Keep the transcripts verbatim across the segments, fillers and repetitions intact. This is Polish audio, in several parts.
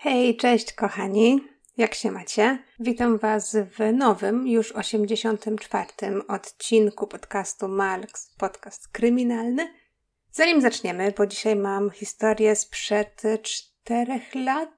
Hej, cześć kochani, jak się macie? Witam Was w nowym, już osiemdziesiątym czwartym odcinku podcastu Marx, podcast kryminalny. Zanim zaczniemy, bo dzisiaj mam historię sprzed czterech lat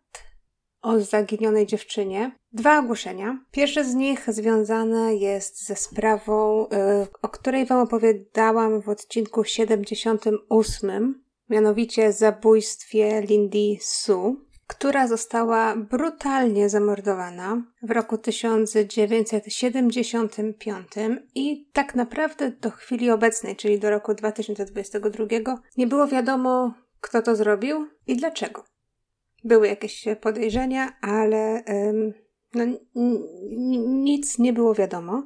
o zaginionej dziewczynie. Dwa ogłoszenia. Pierwsze z nich związane jest ze sprawą, yy, o której Wam opowiadałam w odcinku siedemdziesiątym ósmym, mianowicie zabójstwie Lindy Sue, która została brutalnie zamordowana w roku tysiąc dziewięćset siedemdziesiątym piątym i tak naprawdę do chwili obecnej, czyli do roku dwa tysiące dwudziestego drugiego, nie było wiadomo, kto to zrobił i dlaczego. Były jakieś podejrzenia, ale ym, no, n- n- nic nie było wiadomo.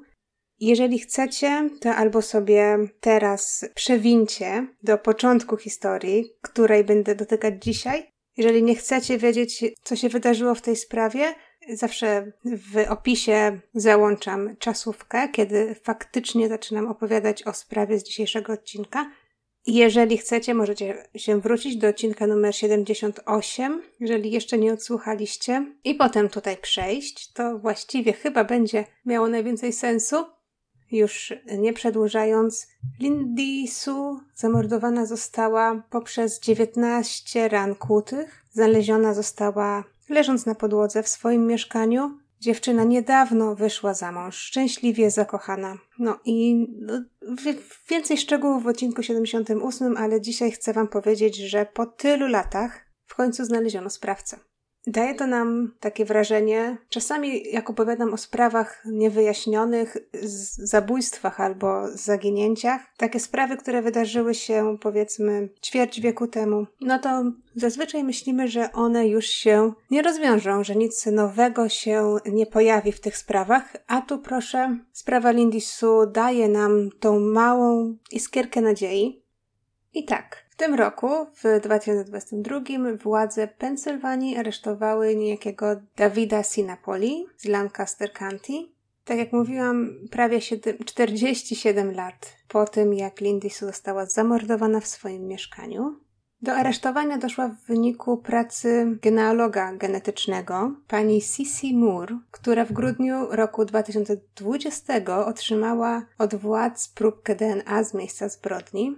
Jeżeli chcecie, to albo sobie teraz przewincie do początku historii, której będę dotykać dzisiaj. Jeżeli nie chcecie wiedzieć, co się wydarzyło w tej sprawie, zawsze w opisie załączam czasówkę, kiedy faktycznie zaczynam opowiadać o sprawie z dzisiejszego odcinka. Jeżeli chcecie, możecie się wrócić do odcinka numer siedemdziesiąt osiem, jeżeli jeszcze nie odsłuchaliście, i potem tutaj przejść. To właściwie chyba będzie miało najwięcej sensu. Już nie przedłużając, Lindy Sue zamordowana została poprzez dziewiętnaście ran kłutych. Znaleziona została leżąc na podłodze w swoim mieszkaniu. Dziewczyna niedawno wyszła za mąż, szczęśliwie zakochana. No i no, więcej szczegółów w odcinku siedemdziesiątym ósmym, ale dzisiaj chcę Wam powiedzieć, że po tylu latach w końcu znaleziono sprawcę. Daje to nam takie wrażenie, czasami jak opowiadam o sprawach niewyjaśnionych, zabójstwach albo zaginięciach, takie sprawy, które wydarzyły się powiedzmy ćwierć wieku temu, no to zazwyczaj myślimy, że one już się nie rozwiążą, że nic nowego się nie pojawi w tych sprawach, a tu proszę, sprawa Lindy Sue daje nam tą małą iskierkę nadziei. I tak. W tym roku, w dwa tysiące dwudziestym drugim, władze Pensylwanii aresztowały niejakiego Davida Sinapoli z Lancaster County. Tak jak mówiłam, prawie czterdzieści siedem lat po tym, jak Lindy Sue została zamordowana w swoim mieszkaniu. Do aresztowania doszła w wyniku pracy genealoga genetycznego, pani CeCe Moore, która w grudniu roku dwa tysiące dwudziestego otrzymała od władz próbkę D N A z miejsca zbrodni.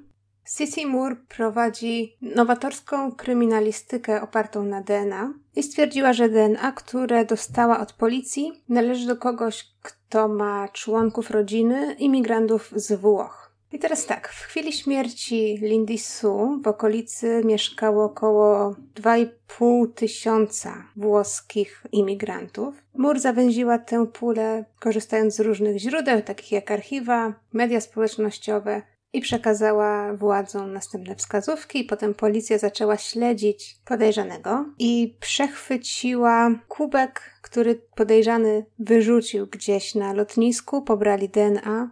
CeCe Moore prowadzi nowatorską kryminalistykę opartą na D N A i stwierdziła, że D N A, które dostała od policji, należy do kogoś, kto ma członków rodziny imigrantów z Włoch. I teraz tak, w chwili śmierci Lindy Sue w okolicy mieszkało około dwa i pół tysiąca włoskich imigrantów. Moore zawęziła tę pulę, korzystając z różnych źródeł, takich jak archiwa, media społecznościowe, i przekazała władzom następne wskazówki. Potem policja zaczęła śledzić podejrzanego i przechwyciła kubek, który podejrzany wyrzucił gdzieś na lotnisku. Pobrali D N A,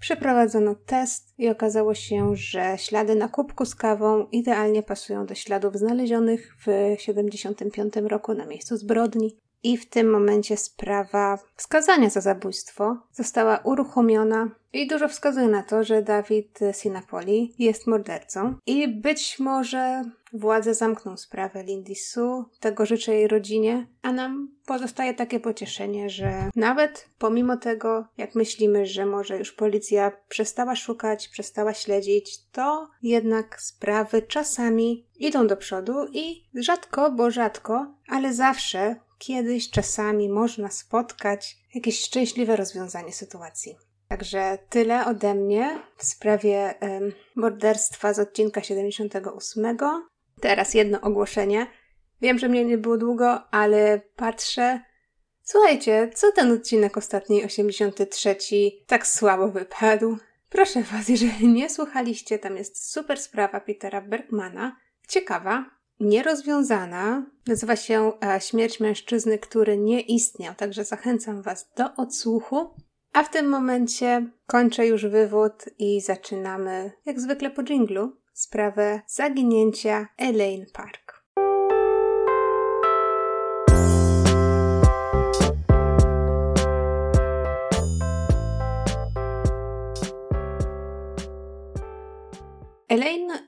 przeprowadzono test i okazało się, że ślady na kubku z kawą idealnie pasują do śladów znalezionych w tysiąc dziewięćset siedemdziesiątym piątym roku na miejscu zbrodni. I w tym momencie sprawa skazania za zabójstwo została uruchomiona i dużo wskazuje na to, że David Sinapoli jest mordercą. I być może władze zamkną sprawę Lindy Sue, tego życzę jej rodzinie, a nam pozostaje takie pocieszenie, że nawet pomimo tego, jak myślimy, że może już policja przestała szukać, przestała śledzić, to jednak sprawy czasami idą do przodu i rzadko, bo rzadko, ale zawsze kiedyś, czasami można spotkać jakieś szczęśliwe rozwiązanie sytuacji. Także tyle ode mnie w sprawie ym, morderstwa z odcinka siedemdziesiątego ósmego. Teraz jedno ogłoszenie. Wiem, że mnie nie było długo, ale patrzę. Słuchajcie, co ten odcinek ostatni, osiemdziesiąty trzeci, tak słabo wypadł? Proszę Was, jeżeli nie słuchaliście, tam jest super sprawa Petera Bergmana. Ciekawa. Nierozwiązana, nazywa się e, Śmierć mężczyzny, który nie istniał, także zachęcam Was do odsłuchu. A w tym momencie kończę już wywód i zaczynamy, jak zwykle po dżinglu, sprawę zaginięcia Elaine Park. Elaine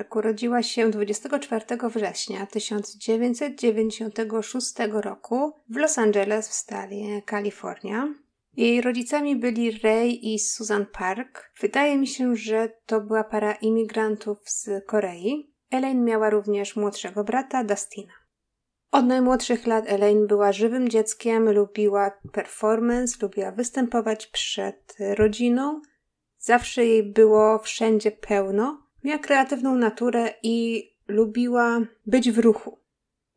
Park urodziła się dwudziestego czwartego września tysiąc dziewięćset dziewięćdziesiątego szóstego roku w Los Angeles w stanie Kalifornia. Jej rodzicami byli Ray i Susan Park. Wydaje mi się, że to była para imigrantów z Korei. Elaine miała również młodszego brata, Dustina. Od najmłodszych lat Elaine była żywym dzieckiem, lubiła performance, lubiła występować przed rodziną. Zawsze jej było wszędzie pełno. Miała kreatywną naturę i lubiła być w ruchu.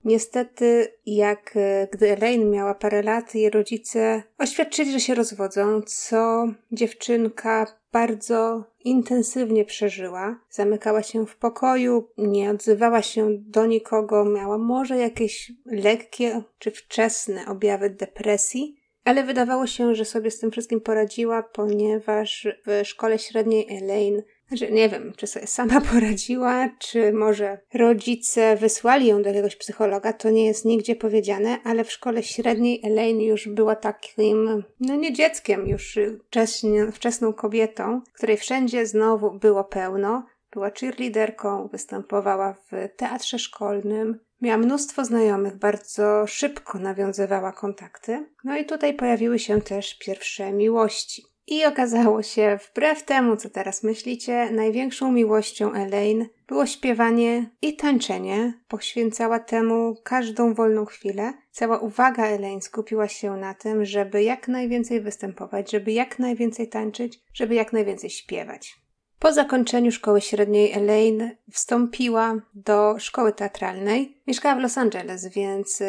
Niestety, jak gdy Elaine miała parę lat, jej rodzice oświadczyli, że się rozwodzą, co dziewczynka bardzo intensywnie przeżyła. Zamykała się w pokoju, nie odzywała się do nikogo, miała może jakieś lekkie czy wczesne objawy depresji, ale wydawało się, że sobie z tym wszystkim poradziła, ponieważ w szkole średniej Elaine, że nie wiem, czy sobie sama poradziła, czy może rodzice wysłali ją do jakiegoś psychologa, to nie jest nigdzie powiedziane, ale w szkole średniej Elaine już była takim, no nie dzieckiem, już wcześnie, wczesną kobietą, której wszędzie znowu było pełno. Była cheerleaderką, występowała w teatrze szkolnym, miała mnóstwo znajomych, bardzo szybko nawiązywała kontakty. No i tutaj pojawiły się też pierwsze miłości. I okazało się, wbrew temu, co teraz myślicie, największą miłością Elaine było śpiewanie i tańczenie. Poświęcała temu każdą wolną chwilę. Cała uwaga Elaine skupiła się na tym, żeby jak najwięcej występować, żeby jak najwięcej tańczyć, żeby jak najwięcej śpiewać. Po zakończeniu szkoły średniej Elaine wstąpiła do szkoły teatralnej. Mieszkała w Los Angeles, więc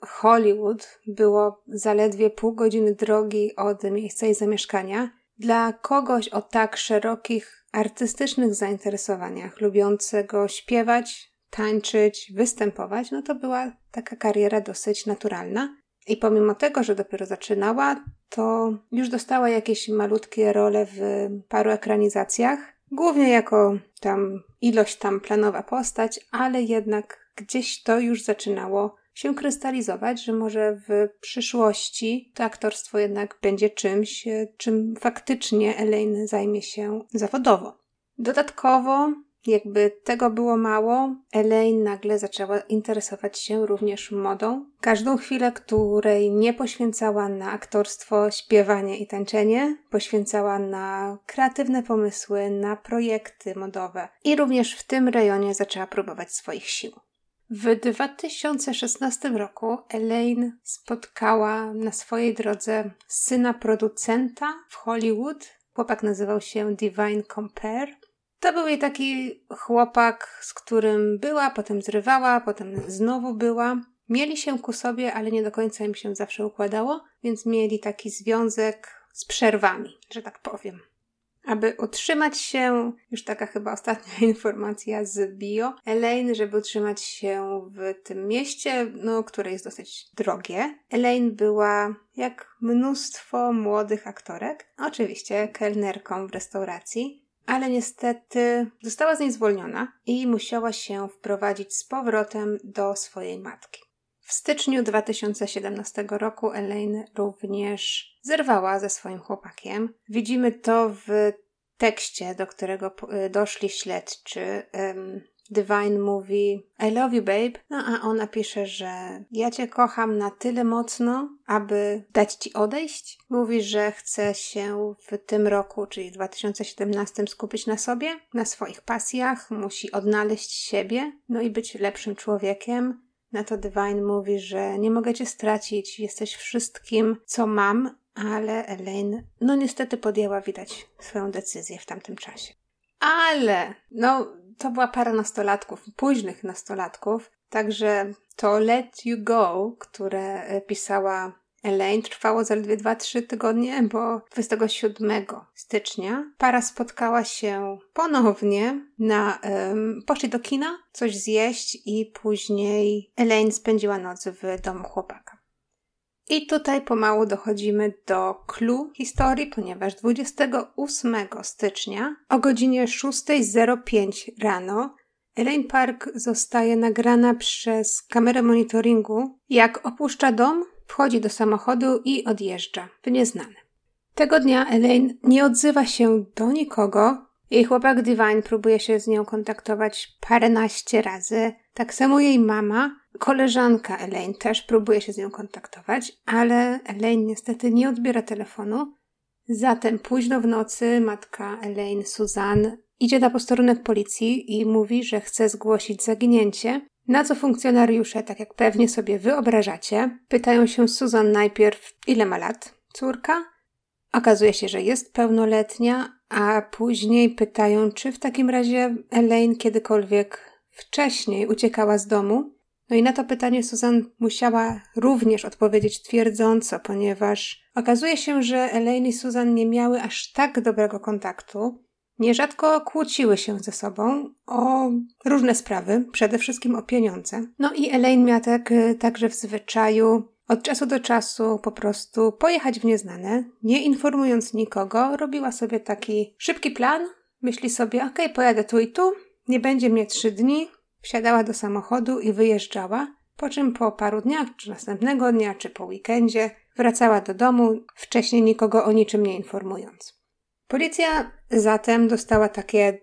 Hollywood było zaledwie pół godziny drogi od miejsca jej zamieszkania. Dla kogoś o tak szerokich artystycznych zainteresowaniach, lubiącego śpiewać, tańczyć, występować, no to była taka kariera dosyć naturalna. I pomimo tego, że dopiero zaczynała, to już dostała jakieś malutkie role w paru ekranizacjach, głównie jako tam ilość tam planowa postać, ale jednak gdzieś to już zaczynało się krystalizować, że może w przyszłości to aktorstwo jednak będzie czymś, czym faktycznie Elaine zajmie się zawodowo. Dodatkowo, jakby tego było mało, Elaine nagle zaczęła interesować się również modą. Każdą chwilę, której nie poświęcała na aktorstwo, śpiewanie i tańczenie, poświęcała na kreatywne pomysły, na projekty modowe. I również w tym rejonie zaczęła próbować swoich sił. W dwa tysiące szesnastym roku Elaine spotkała na swojej drodze syna producenta w Hollywood. Chłopak nazywał się Divine Compere. To był jej taki chłopak, z którym była, potem zrywała, potem znowu była. Mieli się ku sobie, ale nie do końca im się zawsze układało, więc mieli taki związek z przerwami, że tak powiem. Aby utrzymać się, już taka chyba ostatnia informacja z bio, Elaine, żeby utrzymać się w tym mieście, no, które jest dosyć drogie. Elaine była, jak mnóstwo młodych aktorek, oczywiście kelnerką w restauracji, ale niestety została z niej zwolniona i musiała się wprowadzić z powrotem do swojej matki. W styczniu dwa tysiące siedemnastego roku Elaine również zerwała ze swoim chłopakiem. Widzimy to w tekście, do którego doszli śledczy. Um, Divine mówi I love you, babe. No a ona pisze, że ja cię kocham na tyle mocno, aby dać ci odejść. Mówi, że chce się w tym roku, czyli dwa tysiące siedemnastym, skupić na sobie, na swoich pasjach. Musi odnaleźć siebie, no i być lepszym człowiekiem. Na to Divine mówi, że nie mogę cię stracić, jesteś wszystkim, co mam, ale Elaine, no niestety podjęła, widać, swoją decyzję w tamtym czasie. Ale, no, to była para nastolatków, późnych nastolatków, także to Let You Go, które pisała Elaine, trwało zaledwie dwa trzy tygodnie, bo dwudziestego siódmego stycznia para spotkała się ponownie, na, um, poszli do kina, coś zjeść i później Elaine spędziła noc w domu chłopaka. I tutaj pomału dochodzimy do clou historii, ponieważ dwudziestego ósmego stycznia o godzinie szósta zero pięć rano Elaine Park zostaje nagrana przez kamerę monitoringu, jak opuszcza dom, wchodzi do samochodu i odjeżdża w nieznane. Tego dnia Elaine nie odzywa się do nikogo, Jej chłopak Divine próbuje się z nią kontaktować paręnaście razy. Tak samo jej mama, koleżanka Elaine też próbuje się z nią kontaktować, ale Elaine niestety nie odbiera telefonu. Zatem późno w nocy matka Elaine, Susan, idzie na posterunek policji i mówi, że chce zgłosić zaginięcie, na co funkcjonariusze, tak jak pewnie sobie wyobrażacie, pytają się Susan najpierw, ile ma lat córka. Okazuje się, że jest pełnoletnia, a później pytają, czy w takim razie Elaine kiedykolwiek wcześniej uciekała z domu. No i na to pytanie Susan musiała również odpowiedzieć twierdząco, ponieważ okazuje się, że Elaine i Susan nie miały aż tak dobrego kontaktu. Nierzadko kłóciły się ze sobą o różne sprawy, przede wszystkim o pieniądze. No i Elaine miała tak, także w zwyczaju od czasu do czasu po prostu pojechać w nieznane, nie informując nikogo, robiła sobie taki szybki plan, myśli sobie, okej, pojadę tu i tu, nie będzie mnie trzy dni, wsiadała do samochodu i wyjeżdżała, po czym po paru dniach, czy następnego dnia, czy po weekendzie wracała do domu, wcześniej nikogo o niczym nie informując. Policja zatem dostała takie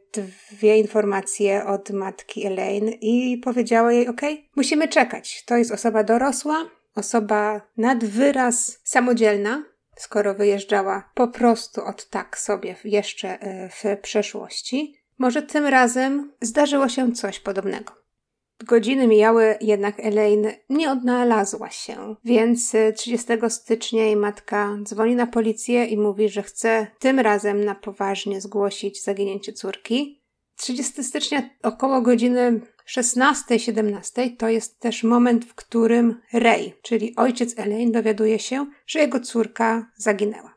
dwie informacje od matki Elaine i powiedziała jej, okej, musimy czekać, to jest osoba dorosła, osoba nad wyraz samodzielna, skoro wyjeżdżała po prostu od tak sobie jeszcze w przeszłości. Może tym razem zdarzyło się coś podobnego. Godziny mijały, jednak Elaine nie odnalazła się, więc trzydziestego stycznia jej matka dzwoni na policję i mówi, że chce tym razem na poważnie zgłosić zaginięcie córki. trzydziestego stycznia około godziny szesnastej siedemnastej to jest też moment, w którym Ray, czyli ojciec Elaine, dowiaduje się, że jego córka zaginęła.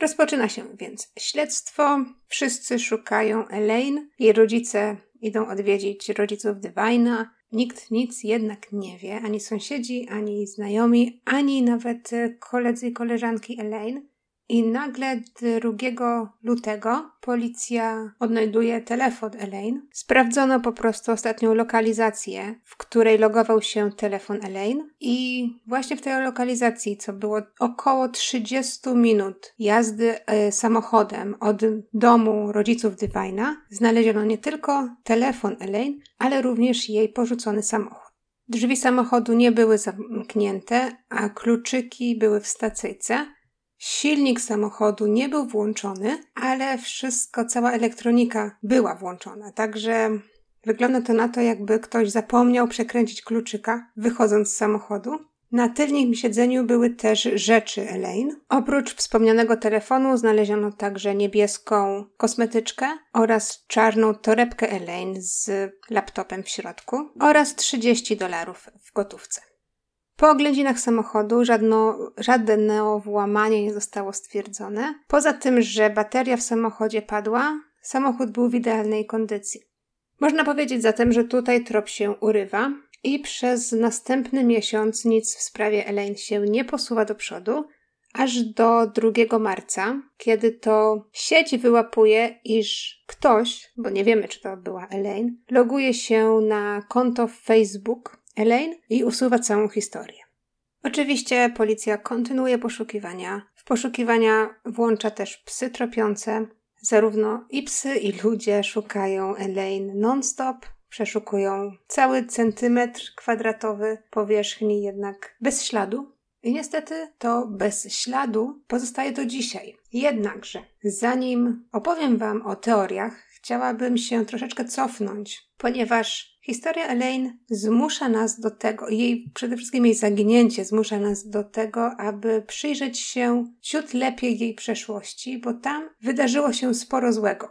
Rozpoczyna się więc śledztwo, wszyscy szukają Elaine, jej rodzice idą odwiedzić rodziców Divine'a, nikt nic jednak nie wie, ani sąsiedzi, ani znajomi, ani nawet koledzy i koleżanki Elaine. I nagle drugiego lutego policja odnajduje telefon Elaine. Sprawdzono po prostu ostatnią lokalizację, w której logował się telefon Elaine. I właśnie w tej lokalizacji, co było około trzydziestu minut jazdy e, samochodem od domu rodziców Divine'a, znaleziono nie tylko telefon Elaine, ale również jej porzucony samochód. Drzwi samochodu nie były zamknięte, a kluczyki były w stacyjce. Silnik samochodu nie był włączony, ale wszystko, cała elektronika była włączona. Także wygląda to na to, jakby ktoś zapomniał przekręcić kluczyka, wychodząc z samochodu. Na tylnym siedzeniu były też rzeczy Elaine. Oprócz wspomnianego telefonu znaleziono także niebieską kosmetyczkę oraz czarną torebkę Elaine z laptopem w środku oraz trzydzieści dolarów w gotówce. Po oględzinach samochodu żadno, żadne włamanie nie zostało stwierdzone. Poza tym, że bateria w samochodzie padła, samochód był w idealnej kondycji. Można powiedzieć zatem, że tutaj trop się urywa i przez następny miesiąc nic w sprawie Elaine się nie posuwa do przodu, aż do drugiego marca, kiedy to sieć wyłapuje, iż ktoś, bo nie wiemy, czy to była Elaine, loguje się na konto w Facebook Elaine i usuwa całą historię. Oczywiście policja kontynuuje poszukiwania. W poszukiwania włącza też psy tropiące. Zarówno i psy, i ludzie szukają Elaine non-stop. Przeszukują cały centymetr kwadratowy powierzchni, jednak bez śladu. I niestety to bez śladu pozostaje do dzisiaj. Jednakże, zanim opowiem wam o teoriach, chciałabym się troszeczkę cofnąć, ponieważ historia Elaine zmusza nas do tego, jej, przede wszystkim jej zaginięcie zmusza nas do tego, aby przyjrzeć się ciut lepiej jej przeszłości, bo tam wydarzyło się sporo złego.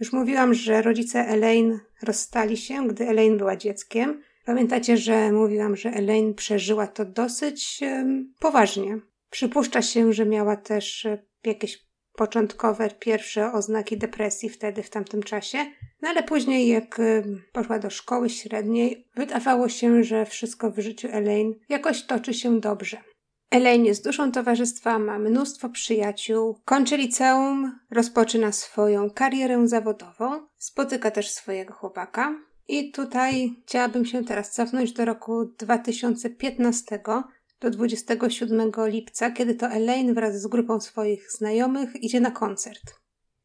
Już mówiłam, że rodzice Elaine rozstali się, gdy Elaine była dzieckiem. Pamiętacie, że mówiłam, że Elaine przeżyła to dosyć um, poważnie. Przypuszcza się, że miała też jakieś początkowe, pierwsze oznaki depresji wtedy, w tamtym czasie. No ale później, jak poszła do szkoły średniej, wydawało się, że wszystko w życiu Elaine jakoś toczy się dobrze. Elaine jest duszą towarzystwa, ma mnóstwo przyjaciół, kończy liceum, rozpoczyna swoją karierę zawodową, spotyka też swojego chłopaka. I tutaj chciałabym się teraz cofnąć do roku dwa tysiące piętnastego, do dwudziestego siódmego lipca, kiedy to Elaine wraz z grupą swoich znajomych idzie na koncert.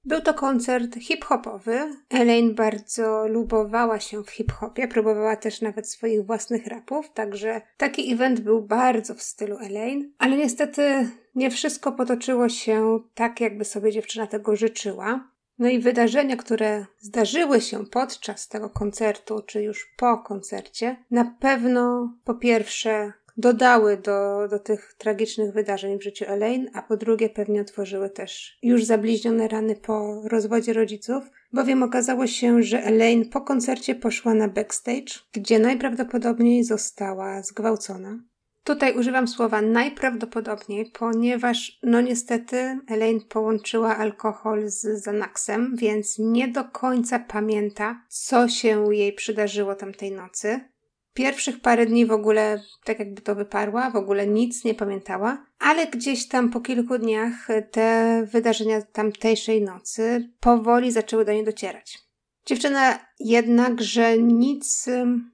Był to koncert hip-hopowy. Elaine bardzo lubowała się w hip-hopie, próbowała też nawet swoich własnych rapów, także taki event był bardzo w stylu Elaine, ale niestety nie wszystko potoczyło się tak, jakby sobie dziewczyna tego życzyła. No i wydarzenia, które zdarzyły się podczas tego koncertu, czy już po koncercie, na pewno po pierwsze dodały do, do tych tragicznych wydarzeń w życiu Elaine, a po drugie pewnie otworzyły też już zabliźnione rany po rozwodzie rodziców, bowiem okazało się, że Elaine po koncercie poszła na backstage, gdzie najprawdopodobniej została zgwałcona. Tutaj używam słowa najprawdopodobniej, ponieważ no niestety Elaine połączyła alkohol z Xanaxem, więc nie do końca pamięta, co się jej przydarzyło tamtej nocy. Pierwszych parę dni w ogóle tak jakby to wyparła, w ogóle nic nie pamiętała, ale gdzieś tam po kilku dniach te wydarzenia tamtejszej nocy powoli zaczęły do niej docierać. Dziewczyna jednakże nic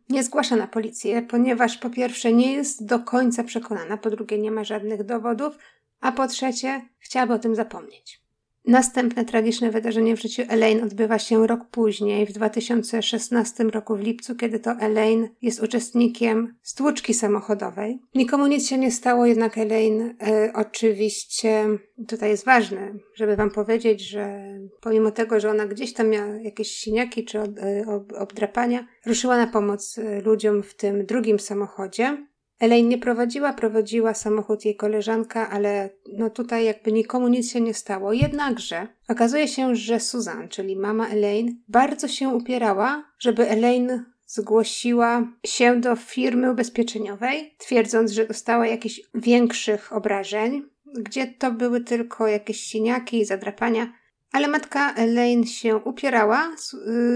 nie zgłasza na policję, ponieważ po pierwsze nie jest do końca przekonana, po drugie nie ma żadnych dowodów, a po trzecie chciałaby o tym zapomnieć. Następne tragiczne wydarzenie w życiu Elaine odbywa się rok później, w dwa tysiące szesnastym roku w lipcu, kiedy to Elaine jest uczestnikiem stłuczki samochodowej. Nikomu nic się nie stało, jednak Elaine e, oczywiście, tutaj jest ważne, żeby wam powiedzieć, że pomimo tego, że ona gdzieś tam miała jakieś siniaki czy ob, ob, obdrapania, ruszyła na pomoc ludziom w tym drugim samochodzie. Elaine nie prowadziła, prowadziła samochód jej koleżanka, ale no tutaj jakby nikomu nic się nie stało. Jednakże okazuje się, że Susan, czyli mama Elaine, bardzo się upierała, żeby Elaine zgłosiła się do firmy ubezpieczeniowej, twierdząc, że dostała jakichś większych obrażeń, gdzie to były tylko jakieś siniaki i zadrapania. Ale matka Elaine się upierała,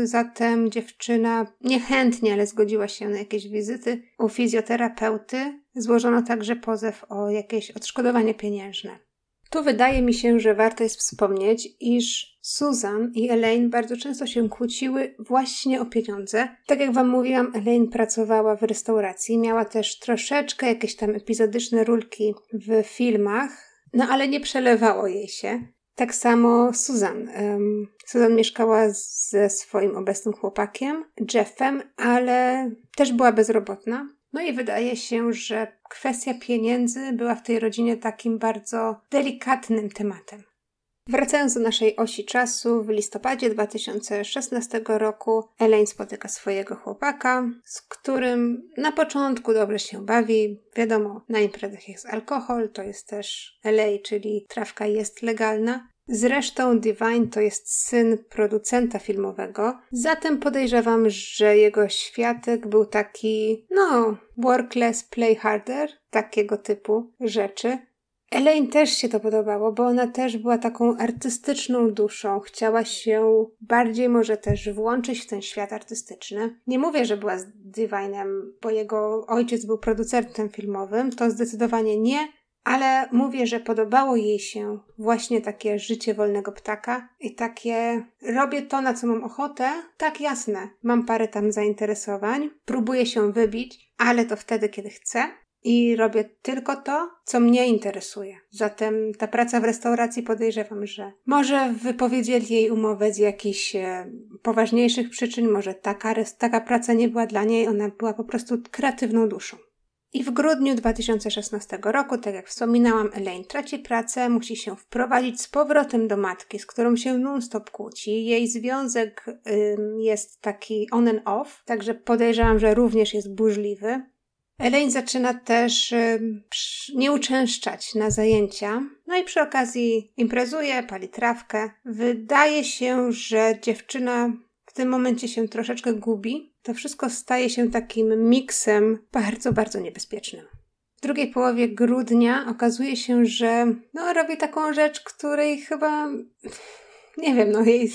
zatem dziewczyna niechętnie, ale zgodziła się na jakieś wizyty u fizjoterapeuty. Złożono także pozew o jakieś odszkodowanie pieniężne. Tu wydaje mi się, że warto jest wspomnieć, iż Susan i Elaine bardzo często się kłóciły właśnie o pieniądze. Tak jak wam mówiłam, Elaine pracowała w restauracji, miała też troszeczkę jakieś tam epizodyczne rólki w filmach, no ale nie przelewało jej się. Tak samo Susan. Um, Susan mieszkała ze swoim obecnym chłopakiem, Jeffem, ale też była bezrobotna. No i wydaje się, że kwestia pieniędzy była w tej rodzinie takim bardzo delikatnym tematem. Wracając do naszej osi czasu, w listopadzie dwa tysiące szesnastego roku Elaine spotyka swojego chłopaka, z którym na początku dobrze się bawi. Wiadomo, na imprezach jest alkohol, to jest też L A, czyli trawka jest legalna. Zresztą Divine to jest syn producenta filmowego, zatem podejrzewam, że jego światek był taki, no, work less, play harder, takiego typu rzeczy. Elaine też się to podobało, bo ona też była taką artystyczną duszą. Chciała się bardziej może też włączyć w ten świat artystyczny. Nie mówię, że była z Divine'em, bo jego ojciec był producentem filmowym, to zdecydowanie nie, ale mówię, że podobało jej się właśnie takie życie wolnego ptaka i takie robię to, na co mam ochotę. Tak, jasne, mam parę tam zainteresowań, próbuję się wybić, ale to wtedy, kiedy chcę. I robię tylko to, co mnie interesuje. Zatem ta praca w restauracji, podejrzewam, że może wypowiedzieli jej umowę z jakichś e, poważniejszych przyczyn, może taka, taka praca nie była dla niej, ona była po prostu kreatywną duszą. I w grudniu dwa tysiące szesnastego roku, tak jak wspominałam, Elaine traci pracę, musi się wprowadzić z powrotem do matki, z którą się non-stop kłóci. Jej związek y, jest taki on and off, także podejrzewam, że również jest burzliwy. Elaine zaczyna też y, nie uczęszczać na zajęcia, no i przy okazji imprezuje, pali trawkę. Wydaje się, że dziewczyna w tym momencie się troszeczkę gubi. To wszystko staje się takim miksem bardzo, bardzo niebezpiecznym. W drugiej połowie grudnia okazuje się, że no, robi taką rzecz, której chyba, nie wiem, no jej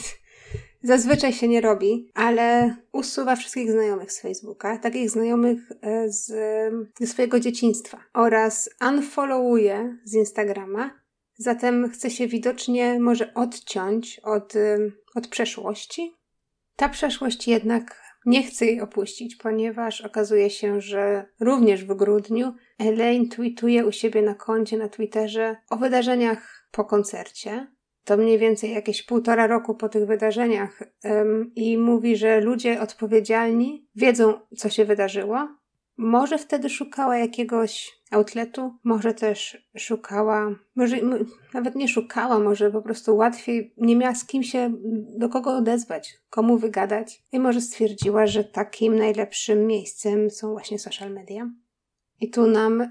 zazwyczaj się nie robi, ale usuwa wszystkich znajomych z Facebooka, takich znajomych z, ze swojego dzieciństwa oraz unfollowuje z Instagrama, zatem chce się widocznie może odciąć od, od przeszłości. Ta przeszłość jednak nie chce jej opuścić, ponieważ okazuje się, że również w grudniu Elaine tweetuje u siebie na koncie na Twitterze o wydarzeniach po koncercie. to mniej więcej jakieś półtora roku po tych wydarzeniach ym, i mówi, że ludzie odpowiedzialni wiedzą, co się wydarzyło. Może wtedy szukała jakiegoś outletu, może też szukała, może m- nawet nie szukała, może po prostu łatwiej nie miała z kim się, do kogo odezwać, komu wygadać. I może stwierdziła, że takim najlepszym miejscem są właśnie social media. I tu nam y,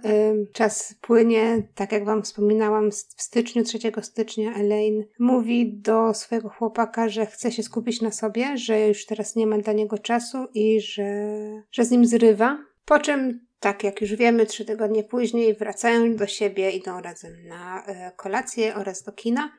czas płynie, tak jak wam wspominałam, w styczniu, trzeciego stycznia Elaine mówi do swojego chłopaka, że chce się skupić na sobie, że już teraz nie ma dla niego czasu i że, że z nim zrywa. Po czym, tak jak już wiemy, trzy tygodnie później wracają do siebie, idą razem na y, kolację oraz do kina.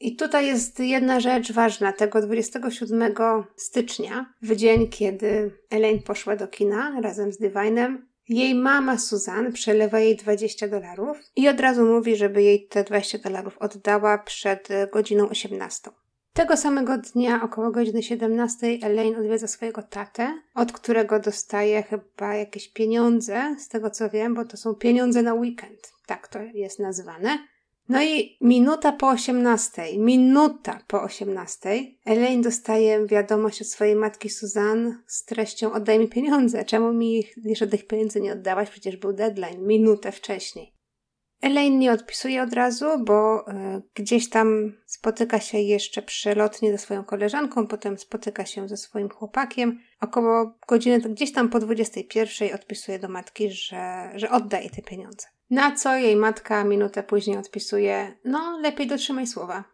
I tutaj jest jedna rzecz ważna. Tego dwudziestego siódmego stycznia, w dzień, kiedy Elaine poszła do kina razem z Divine'em, jej mama Susan przelewa jej dwadzieścia dolarów i od razu mówi, żeby jej te dwadzieścia dolarów oddała przed godziną osiemnastą. Tego samego dnia, około godziny siedemnastej, Elaine odwiedza swojego tatę, od którego dostaje chyba jakieś pieniądze, z tego co wiem, bo to są pieniądze na weekend. Tak to jest nazwane. No i minuta po osiemnastej, minuta po osiemnastej, Elaine dostaje wiadomość od swojej matki Susan z treścią: oddaj mi pieniądze, czemu mi ich, jeszcze tych pieniędzy nie oddałaś, przecież był deadline, minutę wcześniej. Elaine nie odpisuje od razu, bo y, gdzieś tam spotyka się jeszcze przelotnie ze swoją koleżanką, potem spotyka się ze swoim chłopakiem. Około godziny, gdzieś tam po dwudziestej pierwszej odpisuje do matki, że, że odda jej te pieniądze. Na co jej matka minutę później odpisuje: no, lepiej dotrzymaj słowa.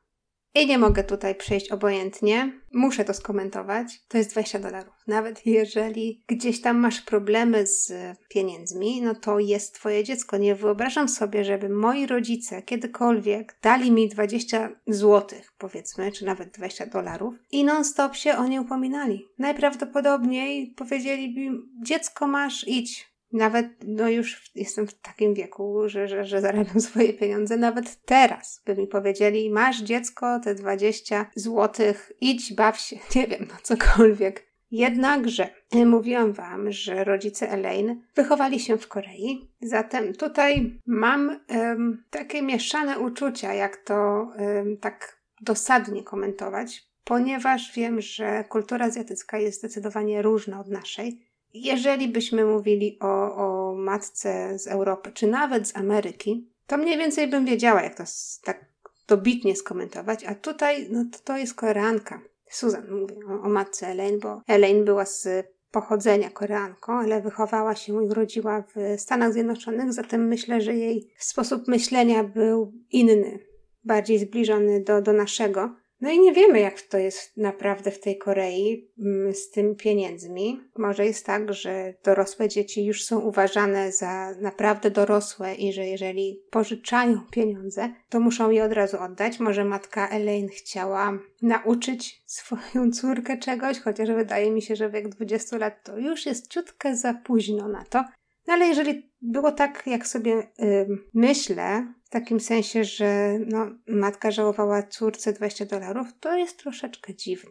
I nie mogę tutaj przejść obojętnie. Muszę to skomentować. To jest dwadzieścia dolarów. Nawet jeżeli gdzieś tam masz problemy z pieniędzmi, no to jest twoje dziecko. Nie wyobrażam sobie, żeby moi rodzice kiedykolwiek dali mi dwadzieścia złotych, powiedzmy, czy nawet dwadzieścia dolarów i non stop się o nie upominali. Najprawdopodobniej powiedzieliby: dziecko masz, idź. Nawet, no już jestem w takim wieku, że, że, że zarabiam swoje pieniądze, nawet teraz by mi powiedzieli: masz dziecko, te dwadzieścia złotych, idź, baw się, nie wiem, no cokolwiek. Jednakże mówiłam wam, że rodzice Elaine wychowali się w Korei, zatem tutaj mam um, takie mieszane uczucia, jak to um, tak dosadnie komentować, ponieważ wiem, że kultura azjatycka jest zdecydowanie różna od naszej. Jeżeli byśmy mówili o, o matce z Europy, czy nawet z Ameryki, to mniej więcej bym wiedziała, jak to tak dobitnie skomentować, a tutaj no to, to jest Koreanka. Susan mówi o, o matce Elaine, bo Elaine była z pochodzenia Koreanką, ale wychowała się i urodziła w Stanach Zjednoczonych, zatem myślę, że jej sposób myślenia był inny, bardziej zbliżony do, do naszego. No i nie wiemy, jak to jest naprawdę w tej Korei z tym pieniędzmi. Może jest tak, że dorosłe dzieci już są uważane za naprawdę dorosłe i że jeżeli pożyczają pieniądze, to muszą je od razu oddać. Może matka Elaine chciała nauczyć swoją córkę czegoś, chociaż wydaje mi się, że w wieku dwudziestu lat to już jest ciutkę za późno na to. No ale jeżeli było tak, jak sobie yy, myślę, w takim sensie, że no, matka żałowała córce dwadzieścia dolarów, to jest troszeczkę dziwne.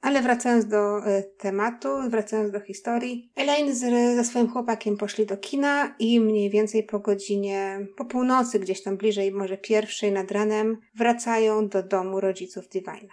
Ale wracając do y, tematu, wracając do historii, Elaine z, ze swoim chłopakiem poszli do kina i mniej więcej po godzinie, po północy, gdzieś tam bliżej, może pierwszej nad ranem, wracają do domu rodziców Divine'a.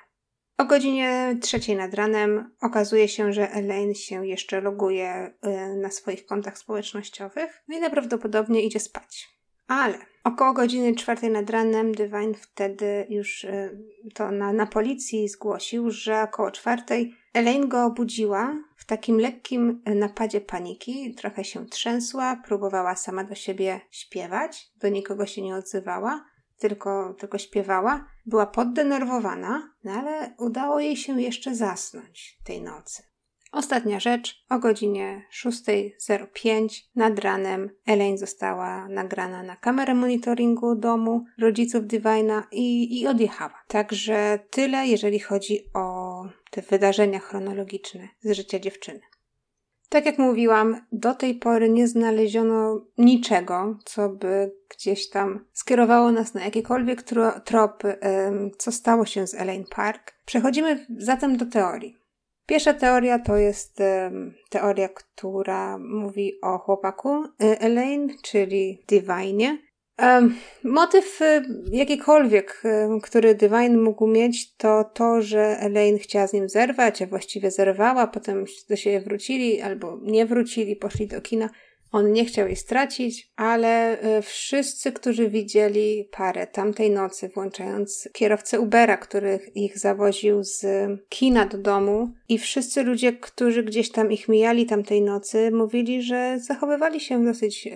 O godzinie trzeciej nad ranem okazuje się, że Elaine się jeszcze loguje y, na swoich kontach społecznościowych, no i najprawdopodobniej idzie spać. Ale około godziny czwartej nad ranem Divine wtedy już y, to na, na policji zgłosił, że około czwartej Elaine go obudziła w takim lekkim napadzie paniki. Trochę się trzęsła, próbowała sama do siebie śpiewać, do nikogo się nie odzywała, tylko, tylko śpiewała. Była poddenerwowana, no ale udało jej się jeszcze zasnąć tej nocy. Ostatnia rzecz, o godzinie szóstej zero pięć nad ranem Elaine została nagrana na kamerę monitoringu domu rodziców Divine'a i, i odjechała. Także tyle, jeżeli chodzi o te wydarzenia chronologiczne z życia dziewczyny. Tak jak mówiłam, do tej pory nie znaleziono niczego, co by gdzieś tam skierowało nas na jakikolwiek tro- trop, ym, co stało się z Elaine Park. Przechodzimy zatem do teorii. Pierwsza teoria to jest um, teoria, która mówi o chłopaku Elaine, czyli Divine'ie, Motyw jakikolwiek, który Divine mógł mieć, to to, że Elaine chciała z nim zerwać, a właściwie zerwała, potem do siebie wrócili albo nie wrócili, poszli do kina. On nie chciał jej stracić, ale wszyscy, którzy widzieli parę tamtej nocy, włączając kierowcę Ubera, który ich zawoził z kina do domu, i wszyscy ludzie, którzy gdzieś tam ich mijali tamtej nocy, mówili, że zachowywali się dosyć yy,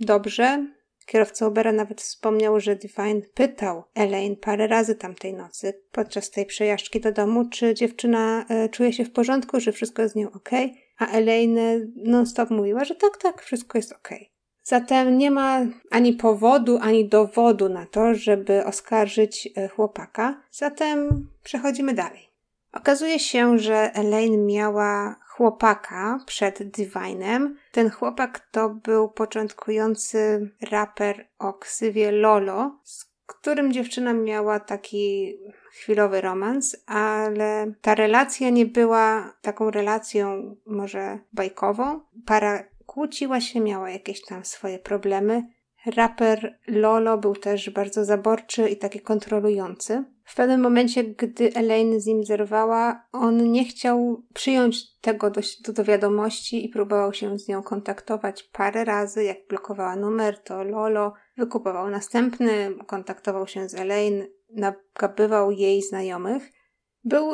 dobrze. Kierowca Ubera nawet wspomniał, że Divine pytał Elaine parę razy tamtej nocy podczas tej przejażdżki do domu, czy dziewczyna y, czuje się w porządku, że wszystko jest z nią okej. Okay. A Elaine non-stop mówiła, że tak, tak, wszystko jest okej. Okay. Zatem nie ma ani powodu, ani dowodu na to, żeby oskarżyć chłopaka. Zatem przechodzimy dalej. Okazuje się, że Elaine miała chłopaka przed Divine'em. Ten chłopak to był początkujący raper o ksywie Lolo, z którym dziewczyna miała taki chwilowy romans, ale ta relacja nie była taką relacją może bajkową. Para kłóciła się, miała jakieś tam swoje problemy. Raper Lolo był też bardzo zaborczy i taki kontrolujący. W pewnym momencie, gdy Elaine z nim zerwała, on nie chciał przyjąć tego do, do wiadomości i próbował się z nią kontaktować parę razy. Jak blokowała numer, to Lolo wykupował następny, kontaktował się z Elaine, nagabywał jej znajomych. Był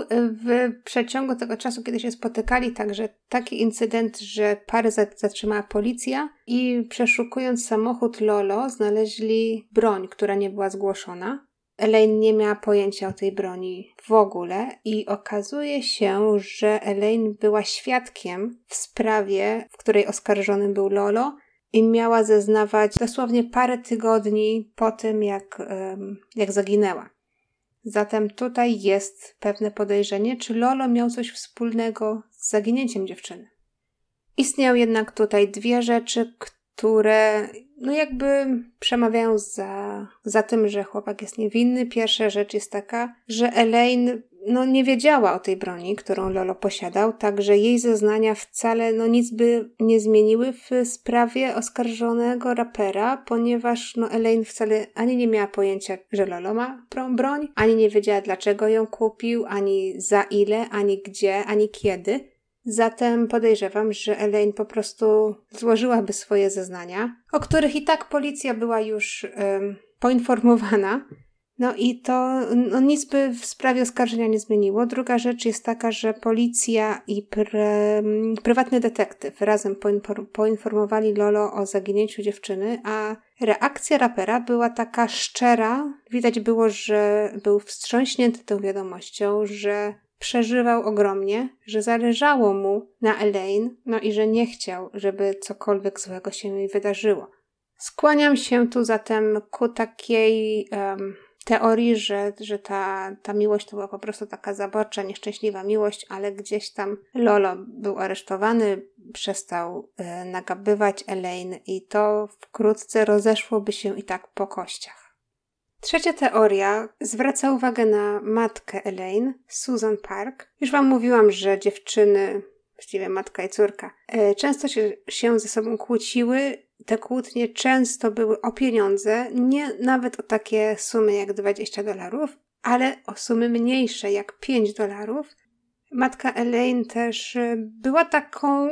w przeciągu tego czasu, kiedy się spotykali, także taki incydent, że parę zatrzymała policja i przeszukując samochód Lolo znaleźli broń, która nie była zgłoszona. Elaine nie miała pojęcia o tej broni w ogóle i okazuje się, że Elaine była świadkiem w sprawie, w której oskarżonym był Lolo, i miała zeznawać dosłownie parę tygodni po tym, jak, jak zaginęła. Zatem tutaj jest pewne podejrzenie, czy Lolo miał coś wspólnego z zaginięciem dziewczyny. Istnią jednak tutaj dwie rzeczy, które no jakby przemawiają za, za tym, że chłopak jest niewinny. Pierwsza rzecz jest taka, że Elaine no nie wiedziała o tej broni, którą Lolo posiadał, także jej zeznania wcale no nic by nie zmieniły w sprawie oskarżonego rapera, ponieważ no Elaine wcale ani nie miała pojęcia, że Lolo ma broń, ani nie wiedziała, dlaczego ją kupił, ani za ile, ani gdzie, ani kiedy. Zatem podejrzewam, że Elaine po prostu złożyłaby swoje zeznania, o których i tak policja była już um, poinformowana. No i to no, nic by w sprawie oskarżenia nie zmieniło. Druga rzecz jest taka, że policja i pr- prywatny detektyw razem poinfor- poinformowali Lolo o zaginięciu dziewczyny, a reakcja rapera była taka szczera. Widać było, że był wstrząśnięty tą wiadomością, że przeżywał ogromnie, że zależało mu na Elaine, no i że nie chciał, żeby cokolwiek złego się jej wydarzyło. Skłaniam się tu zatem ku takiej... Um, teorii, że, że ta, ta miłość to była po prostu taka zaborcza, nieszczęśliwa miłość, ale gdzieś tam Lolo był aresztowany, przestał e, nagabywać Elaine i to wkrótce rozeszłoby się i tak po kościach. Trzecia teoria zwraca uwagę na matkę Elaine, Susan Park. Już wam mówiłam, że dziewczyny, właściwie matka i córka, e, często się, się ze sobą kłóciły. Te kłótnie często były o pieniądze, nie nawet o takie sumy jak dwadzieścia dolarów, ale o sumy mniejsze jak pięć dolarów. Matka Elaine też była taką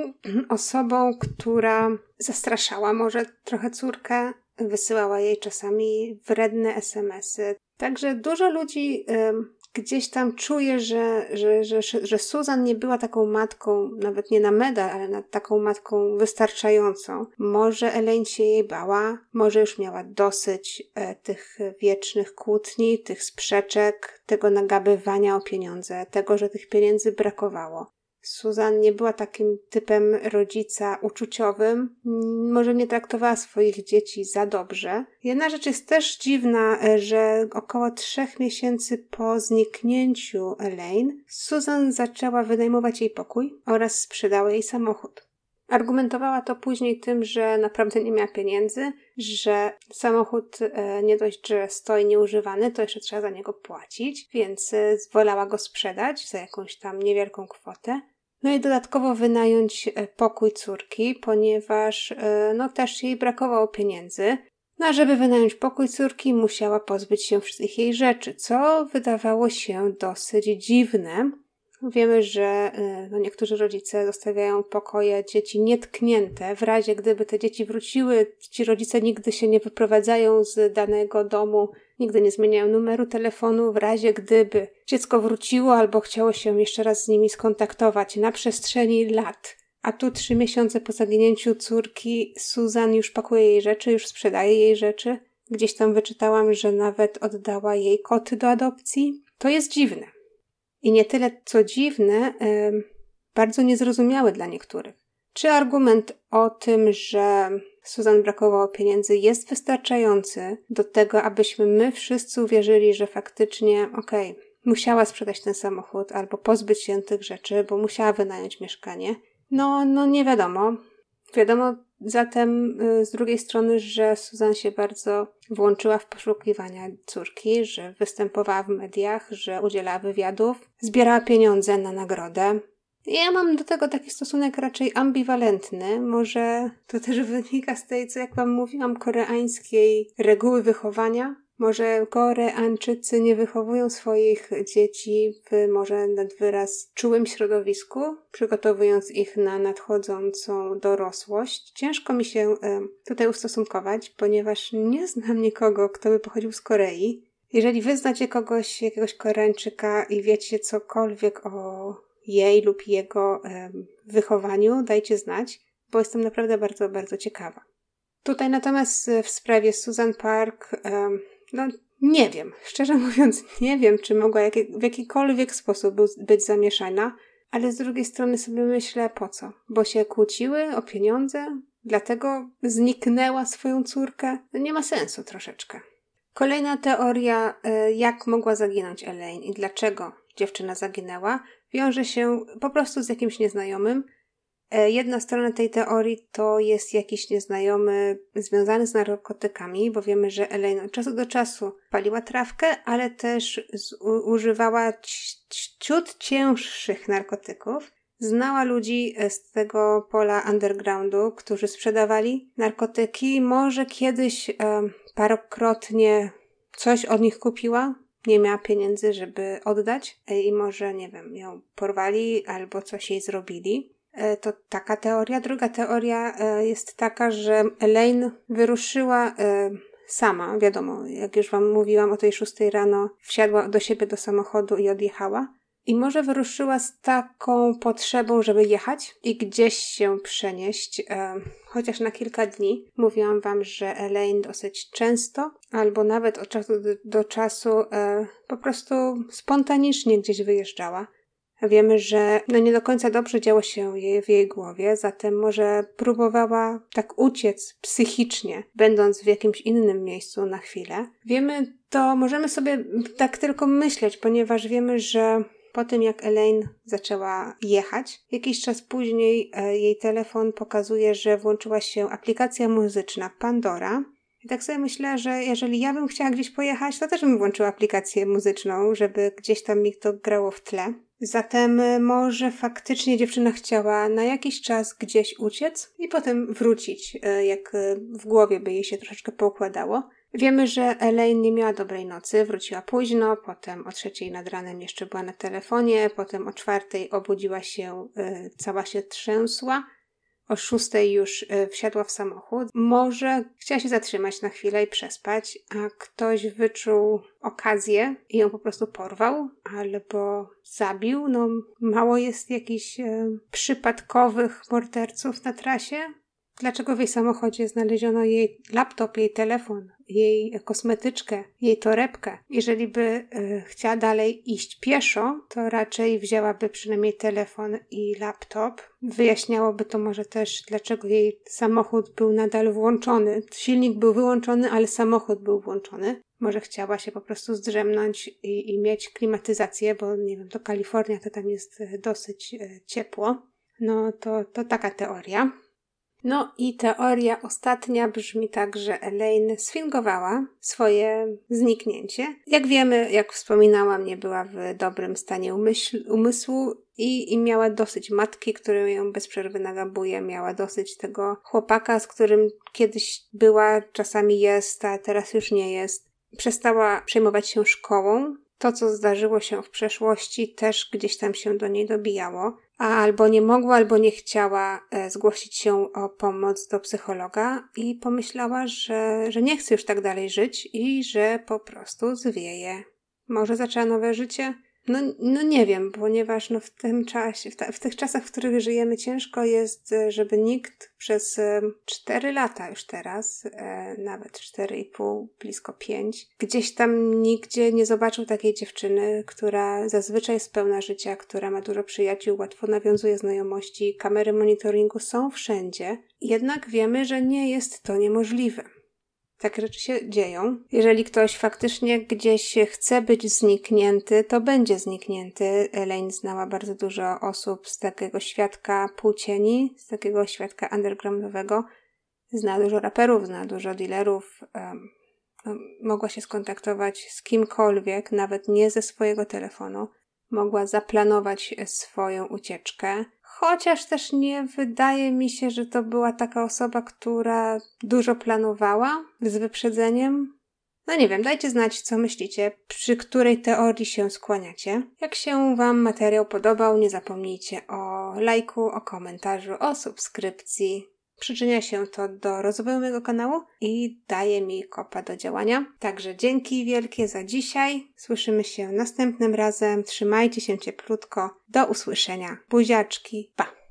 osobą, która zastraszała może trochę córkę, wysyłała jej czasami wredne es em esy. Także dużo ludzi ym, gdzieś tam czuje, że, że, że, że Susan nie była taką matką, nawet nie na medal, ale nad taką matką wystarczającą. Może Elaine się jej bała, może już miała dosyć e, tych wiecznych kłótni, tych sprzeczek, tego nagabywania o pieniądze, tego, że tych pieniędzy brakowało. Susan nie była takim typem rodzica uczuciowym, może nie traktowała swoich dzieci za dobrze. Jedna rzecz jest też dziwna, że około trzech miesięcy po zniknięciu Elaine Susan zaczęła wynajmować jej pokój oraz sprzedała jej samochód. Argumentowała to później tym, że naprawdę nie miała pieniędzy, że samochód nie dość, że stoi nieużywany, to jeszcze trzeba za niego płacić, więc wolała go sprzedać za jakąś tam niewielką kwotę. No i dodatkowo wynająć pokój córki, ponieważ no też jej brakowało pieniędzy. No a żeby wynająć pokój córki, musiała pozbyć się wszystkich jej rzeczy, co wydawało się dosyć dziwne. Wiemy, że no, niektórzy rodzice zostawiają pokoje dzieci nietknięte. W razie gdyby te dzieci wróciły, ci rodzice nigdy się nie wyprowadzają z danego domu, nigdy nie zmieniają numeru telefonu. W razie gdyby dziecko wróciło albo chciało się jeszcze raz z nimi skontaktować na przestrzeni lat. A tu trzy miesiące po zaginięciu córki Susan już pakuje jej rzeczy, już sprzedaje jej rzeczy. Gdzieś tam wyczytałam, że nawet oddała jej koty do adopcji. To jest dziwne. I nie tyle co dziwne, bardzo niezrozumiałe dla niektórych. Czy argument o tym, że Susan brakowało pieniędzy, jest wystarczający do tego, abyśmy my wszyscy uwierzyli, że faktycznie okej, okay, musiała sprzedać ten samochód albo pozbyć się tych rzeczy, bo musiała wynająć mieszkanie? No, no nie wiadomo. Wiadomo zatem z drugiej strony, że Susan się bardzo włączyła w poszukiwania córki, że występowała w mediach, że udzielała wywiadów, zbierała pieniądze na nagrodę. I ja mam do tego taki stosunek raczej ambiwalentny. Może to też wynika z tej, co jak wam mówiłam, koreańskiej reguły wychowania. Może Koreańczycy nie wychowują swoich dzieci w może nad wyraz czułym środowisku, przygotowując ich na nadchodzącą dorosłość. Ciężko mi się y, tutaj ustosunkować, ponieważ nie znam nikogo, kto by pochodził z Korei. Jeżeli wy znacie kogoś, jakiegoś Koreańczyka i wiecie cokolwiek o jej lub jego y, wychowaniu, dajcie znać, bo jestem naprawdę bardzo, bardzo ciekawa. Tutaj natomiast w sprawie Susan Park... Y, No nie wiem, szczerze mówiąc nie wiem, czy mogła jakiej, w jakikolwiek sposób być zamieszana, ale z drugiej strony sobie myślę, po co? Bo się kłóciły o pieniądze, dlatego zniknęła swoją córkę. Nie ma sensu troszeczkę. Kolejna teoria, jak mogła zaginąć Elaine i dlaczego dziewczyna zaginęła, wiąże się po prostu z jakimś nieznajomym. Jedna strona tej teorii to jest jakiś nieznajomy związany z narkotykami, bo wiemy, że Elaine od czasu do czasu paliła trawkę, ale też używała ciut cięższych narkotyków. Znała ludzi z tego pola undergroundu, którzy sprzedawali narkotyki. Może kiedyś e, parokrotnie coś od nich kupiła, nie miała pieniędzy, żeby oddać i może, nie wiem, ją porwali albo coś jej zrobili. To taka teoria. Druga teoria jest taka, że Elaine wyruszyła sama, wiadomo, jak już wam mówiłam o tej szóstej rano, wsiadła do siebie do samochodu i odjechała. I może wyruszyła z taką potrzebą, żeby jechać i gdzieś się przenieść, chociaż na kilka dni. Mówiłam wam, że Elaine dosyć często, albo nawet od czasu do czasu po prostu spontanicznie gdzieś wyjeżdżała. Wiemy, że no nie do końca dobrze działo się jej w jej głowie, zatem może próbowała tak uciec psychicznie, będąc w jakimś innym miejscu na chwilę. Wiemy to, możemy sobie tak tylko myśleć, ponieważ wiemy, że po tym jak Elaine zaczęła jechać, jakiś czas później jej telefon pokazuje, że włączyła się aplikacja muzyczna Pandora. I tak sobie myślę, że jeżeli ja bym chciała gdzieś pojechać, to też bym włączyła aplikację muzyczną, żeby gdzieś tam mi to grało w tle. Zatem może faktycznie dziewczyna chciała na jakiś czas gdzieś uciec i potem wrócić, jak w głowie by jej się troszeczkę poukładało. Wiemy, że Elaine nie miała dobrej nocy, wróciła późno, potem o trzeciej nad ranem jeszcze była na telefonie, potem o czwartej obudziła się, cała się trzęsła. O szóstej już wsiadła w samochód. Może chciała się zatrzymać na chwilę i przespać, a ktoś wyczuł okazję i ją po prostu porwał albo zabił. No, mało jest jakichś e, przypadkowych morderców na trasie. Dlaczego w jej samochodzie znaleziono jej laptop, jej telefon, jej kosmetyczkę, jej torebkę? Jeżeli by e, chciała dalej iść pieszo, to raczej wzięłaby przynajmniej telefon i laptop. Wyjaśniałoby to może też, dlaczego jej samochód był nadal włączony. Silnik był wyłączony, ale samochód był włączony. Może chciała się po prostu zdrzemnąć i, i mieć klimatyzację, bo nie wiem, to Kalifornia, to tam jest dosyć e, ciepło. No to, to taka teoria. No i teoria ostatnia brzmi tak, że Elaine sfingowała swoje zniknięcie. Jak wiemy, jak wspominałam, nie była w dobrym stanie umyśl, umysłu i, i miała dosyć matki, która ją bez przerwy nagabuje, miała dosyć tego chłopaka, z którym kiedyś była, czasami jest, a teraz już nie jest. Przestała przejmować się szkołą. To, co zdarzyło się w przeszłości, też gdzieś tam się do niej dobijało. A albo nie mogła, albo nie chciała zgłosić się o pomoc do psychologa i pomyślała, że, że nie chce już tak dalej żyć i że po prostu zwieje. Może zaczęła nowe życie? No, no nie wiem, ponieważ no w tym czasie, w, ta, w tych czasach, w których żyjemy, ciężko jest, żeby nikt przez cztery lata już teraz, e, nawet cztery i pół, blisko pięć, gdzieś tam nigdzie nie zobaczył takiej dziewczyny, która zazwyczaj jest pełna życia, która ma dużo przyjaciół, łatwo nawiązuje znajomości, kamery monitoringu są wszędzie, jednak wiemy, że nie jest to niemożliwe. Takie rzeczy się dzieją. Jeżeli ktoś faktycznie gdzieś chce być zniknięty, to będzie zniknięty. Elaine znała bardzo dużo osób z takiego świadka półcieni, z takiego świadka undergroundowego. Zna dużo raperów, zna dużo dealerów. Um, no, mogła się skontaktować z kimkolwiek, nawet nie ze swojego telefonu. Mogła zaplanować swoją ucieczkę. Chociaż też nie wydaje mi się, że to była taka osoba, która dużo planowała z wyprzedzeniem. No nie wiem, dajcie znać, co myślicie, przy której teorii się skłaniacie. Jak się Wam materiał podobał, nie zapomnijcie o lajku, o komentarzu, o subskrypcji. Przyczynia się to do rozwoju mojego kanału i daje mi kopa do działania. Także dzięki wielkie za dzisiaj. Słyszymy się następnym razem. Trzymajcie się cieplutko. Do usłyszenia. Buziaczki. Pa!